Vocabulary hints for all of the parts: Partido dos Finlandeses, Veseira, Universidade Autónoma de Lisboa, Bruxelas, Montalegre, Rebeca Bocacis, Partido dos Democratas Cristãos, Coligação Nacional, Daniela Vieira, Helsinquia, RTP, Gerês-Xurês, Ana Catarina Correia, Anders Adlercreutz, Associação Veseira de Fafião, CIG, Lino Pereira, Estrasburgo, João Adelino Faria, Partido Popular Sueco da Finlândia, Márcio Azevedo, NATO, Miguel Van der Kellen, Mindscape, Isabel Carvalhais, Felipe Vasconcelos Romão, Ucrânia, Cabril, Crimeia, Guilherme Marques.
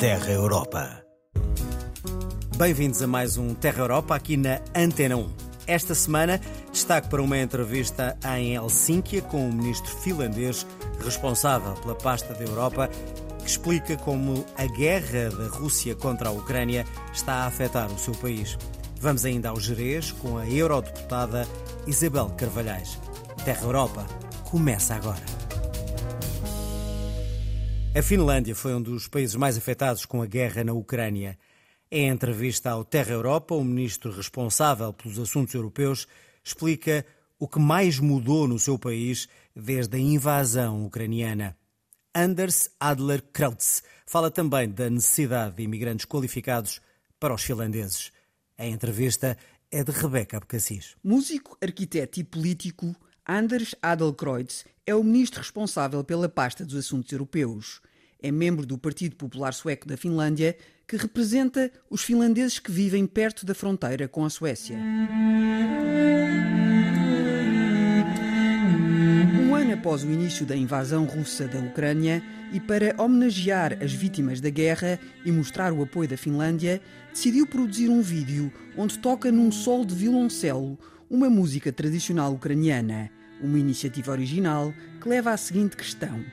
Terra Europa. Bem-vindos a mais um Terra Europa aqui na Antena 1. Esta semana, destaque para uma entrevista em Helsínquia com o ministro finlandês responsável pela pasta da Europa, que explica como a guerra da Rússia contra a Ucrânia está a afetar o seu país. Vamos ainda ao Gerês com a eurodeputada Isabel Carvalhais. Terra Europa começa agora. A Finlândia foi um dos países mais afetados com a guerra na Ucrânia. Em entrevista ao Terra Europa, o ministro responsável pelos assuntos europeus explica o que mais mudou no seu país desde a invasão ucraniana. Anders Adlercreutz fala também da necessidade de imigrantes qualificados para os finlandeses. A entrevista é de Rebeca Bocacis. Músico, arquiteto e político, Anders Adlercreutz é o ministro responsável pela pasta dos assuntos europeus. É membro do Partido Popular Sueco da Finlândia, que representa os finlandeses que vivem perto da fronteira com a Suécia. Um ano após o início da invasão russa da Ucrânia, e para homenagear as vítimas da guerra e mostrar o apoio da Finlândia, decidiu produzir um vídeo onde toca num solo de violoncelo uma música tradicional ucraniana. Uma iniciativa original que leva à seguinte questão: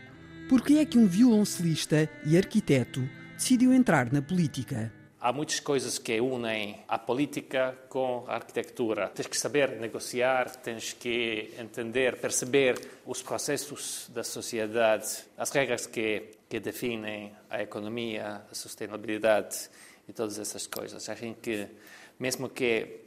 por que é que um violoncelista e arquiteto decidiu entrar na política? Há muitas coisas que unem a política com a arquitetura. Tens que saber negociar, tens que entender, perceber os processos da sociedade, as regras que definem a economia, a sustentabilidade e todas essas coisas. Acho que, mesmo que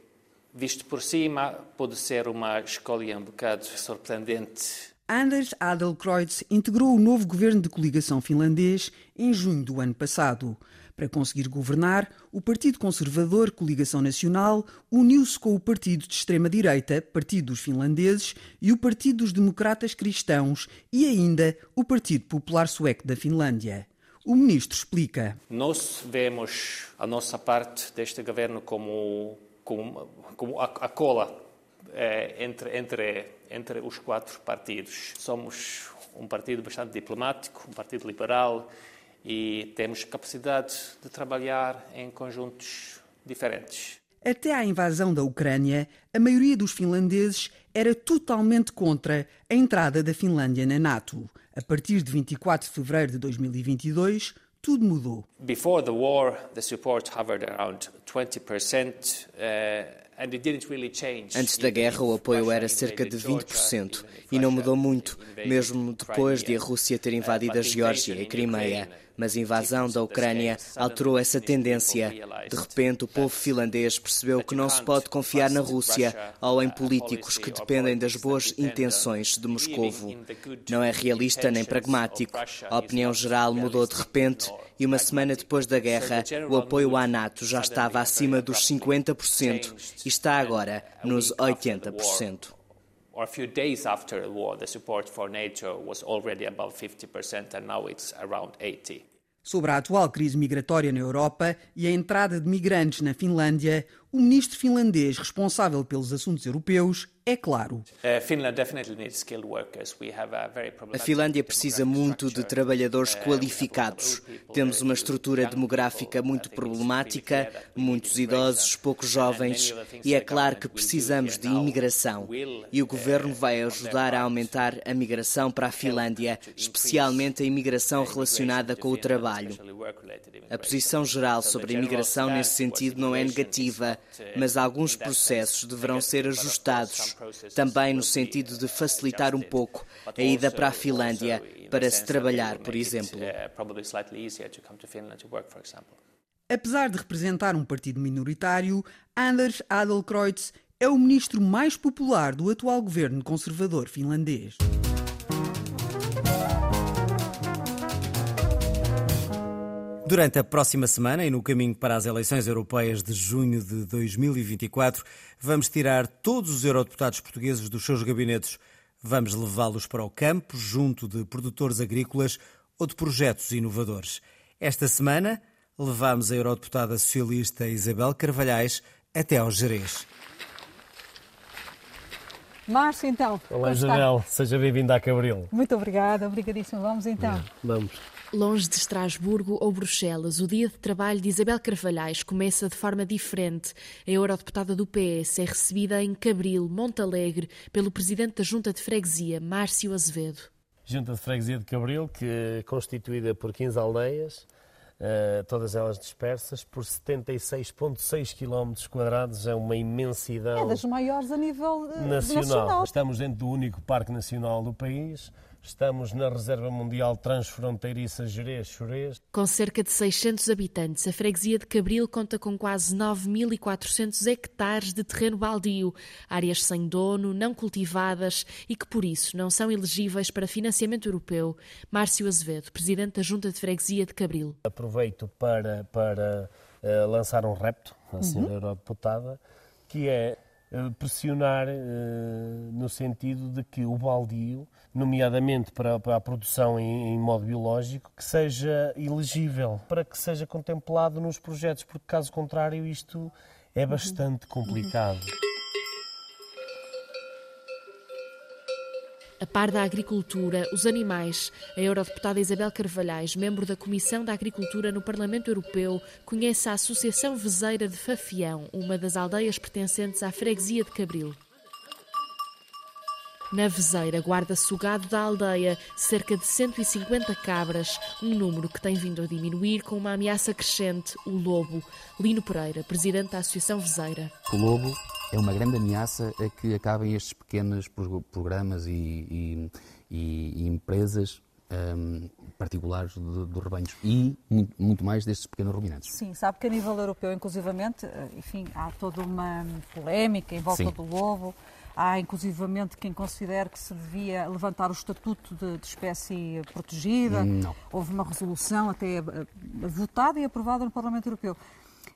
visto por cima, pode ser uma escolha um bocado surpreendente. Anders Adlercreutz integrou o novo governo de coligação finlandês em junho do ano passado. Para conseguir governar, o Partido Conservador Coligação Nacional uniu-se com o Partido de Extrema-Direita, Partido dos Finlandeses, e o Partido dos Democratas Cristãos e ainda o Partido Popular Sueco da Finlândia. O ministro explica. Nós vemos a nossa parte deste governo como a cola entre os quatro partidos. Somos um partido bastante diplomático, um partido liberal e temos capacidade de trabalhar em conjuntos diferentes. Até à invasão da Ucrânia, a maioria dos finlandeses era totalmente contra a entrada da Finlândia na NATO. A partir de 24 de fevereiro de 2022, tudo mudou. Before the war, the support hovered around 20%, and it didn't really change. Antes da guerra, o apoio era cerca de 20% e não mudou muito, mesmo depois de a Rússia ter invadido a Geórgia e a Crimeia. Mas a invasão da Ucrânia alterou essa tendência. De repente, o povo finlandês percebeu que não se pode confiar na Rússia ou em políticos que dependem das boas intenções de Moscovo. Não é realista nem pragmático. A opinião geral mudou de repente e uma semana depois da guerra, o apoio à NATO já estava acima dos 50% e está agora nos 80%. Or a few days after the war, the support for NATO was already above 50% and now it's around 80%. Sobre a atual crise migratória na Europa e a entrada de migrantes na Finlândia, o ministro finlandês responsável pelos assuntos europeus é claro. A Finlândia precisa muito de trabalhadores qualificados. Temos uma estrutura demográfica muito problemática, muitos idosos, poucos jovens, e é claro que precisamos de imigração. E o governo vai ajudar a aumentar a migração para a Finlândia, especialmente a imigração relacionada com o trabalho. A posição geral sobre a imigração nesse sentido não é negativa, mas alguns processos deverão ser ajustados, também no sentido de facilitar um pouco a ida para a Finlândia para se trabalhar, por exemplo. Apesar de representar um partido minoritário, Anders Adlercreutz é o ministro mais popular do atual governo conservador finlandês. Durante a próxima semana e no caminho para as eleições europeias de junho de 2024, vamos tirar todos os eurodeputados portugueses dos seus gabinetes. Vamos levá-los para o campo, junto de produtores agrícolas ou de projetos inovadores. Esta semana, levámos a eurodeputada socialista Isabel Carvalhais até ao Gerês. Márcio, então. Olá, Isabel. Seja bem-vindo à Cabril. Muito obrigada, obrigadíssimo. Vamos então. Vamos. Longe de Estrasburgo ou Bruxelas, o dia de trabalho de Isabel Carvalhais começa de forma diferente. A eurodeputada do PS é recebida em Cabril, Montalegre, pelo presidente da Junta de Freguesia, Márcio Azevedo. Junta de Freguesia de Cabril, que é constituída por 15 aldeias, todas elas dispersas, por 76,6 km², é uma imensidão. É das maiores a nível nacional. Estamos dentro do único parque nacional do país. Estamos na Reserva Mundial Transfronteiriça Gerês-Xurês. Com cerca de 600 habitantes, a freguesia de Cabril conta com quase 9.400 hectares de terreno baldio, áreas sem dono, não cultivadas e que, por isso, não são elegíveis para financiamento europeu. Márcio Azevedo, presidente da Junta de Freguesia de Cabril. Aproveito para lançar um repto à senhora eurodeputada, que é pressionar no sentido de que o baldio, nomeadamente para a produção em modo biológico, que seja elegível, para que seja contemplado nos projetos, porque caso contrário isto é bastante complicado. A par da agricultura, os animais, a eurodeputada Isabel Carvalhais, membro da Comissão da Agricultura no Parlamento Europeu, conhece a Associação Veseira de Fafião, uma das aldeias pertencentes à freguesia de Cabril. Na Veseira guarda-se o gado da aldeia, cerca de 150 cabras, um número que tem vindo a diminuir com uma ameaça crescente, o lobo. Lino Pereira, presidente da Associação Veseira. O lobo é uma grande ameaça a que acabem estes pequenos programas e empresas particulares dos rebanhos e muito mais destes pequenos ruminantes. Sim, sabe que a nível europeu, inclusivamente, enfim, há toda uma polémica em volta do lobo. Há, inclusivamente, quem considera que se devia levantar o estatuto de espécie protegida. Não. Houve uma resolução até votada e aprovada no Parlamento Europeu.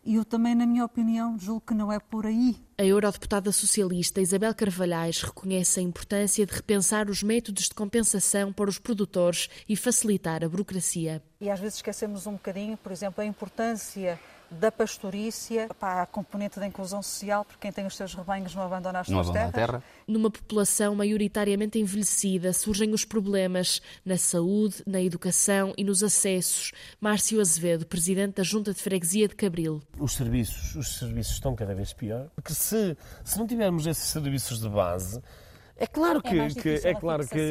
E eu também, na minha opinião, julgo que não é por aí. A eurodeputada socialista Isabel Carvalhais reconhece a importância de repensar os métodos de compensação para os produtores e facilitar a burocracia. E às vezes esquecemos um bocadinho, por exemplo, a importância da pastorícia para a componente da inclusão social, porque quem tem os seus rebanhos não abandona as suas terras. Numa população maioritariamente envelhecida surgem os problemas na saúde, na educação e nos acessos. Márcio Azevedo, presidente da Junta de Freguesia de Cabril. Os serviços estão cada vez pior, porque se não tivermos esses serviços de base, é claro que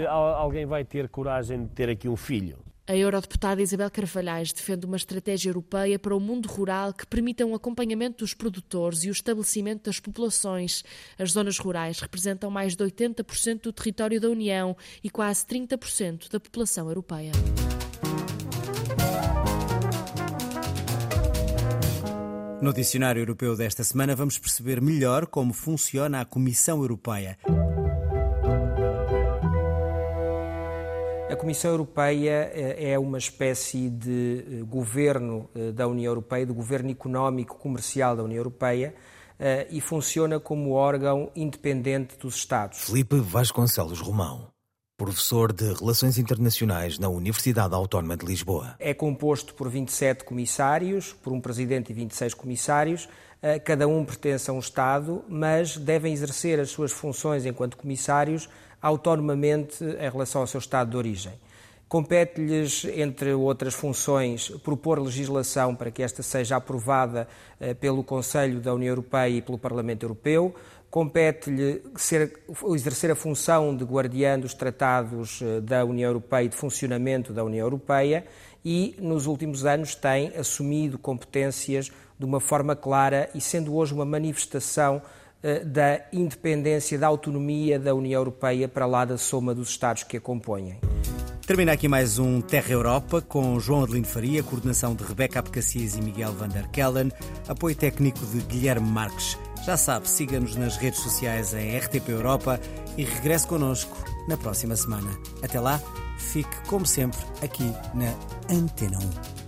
alguém vai ter coragem de ter aqui um filho. A eurodeputada Isabel Carvalhais defende uma estratégia europeia para o mundo rural que permita um acompanhamento dos produtores e o estabelecimento das populações. As zonas rurais representam mais de 80% do território da União e quase 30% da população europeia. No Dicionário Europeu desta semana vamos perceber melhor como funciona a Comissão Europeia. A Comissão Europeia é uma espécie de governo da União Europeia, de governo económico comercial da União Europeia, e funciona como órgão independente dos Estados. Felipe Vasconcelos Romão, professor de Relações Internacionais na Universidade Autónoma de Lisboa. É composto por 27 comissários, por um presidente e 26 comissários. Cada um pertence a um Estado, mas devem exercer as suas funções enquanto comissários autonomamente em relação ao seu estado de origem. Compete-lhes, entre outras funções, propor legislação para que esta seja aprovada pelo Conselho da União Europeia e pelo Parlamento Europeu. Compete-lhe exercer a função de guardiã dos tratados da União Europeia e de funcionamento da União Europeia e, nos últimos anos, tem assumido competências de uma forma clara e sendo hoje uma manifestação da independência, da autonomia da União Europeia para lá da soma dos Estados que a compõem. Termina aqui mais um Terra Europa com João Adelino Faria, coordenação de Rebeca Bocacis e Miguel Van der Kellen, apoio técnico de Guilherme Marques. Já sabe, siga-nos nas redes sociais em RTP Europa e regresse connosco na próxima semana. Até lá, fique como sempre aqui na Antena 1.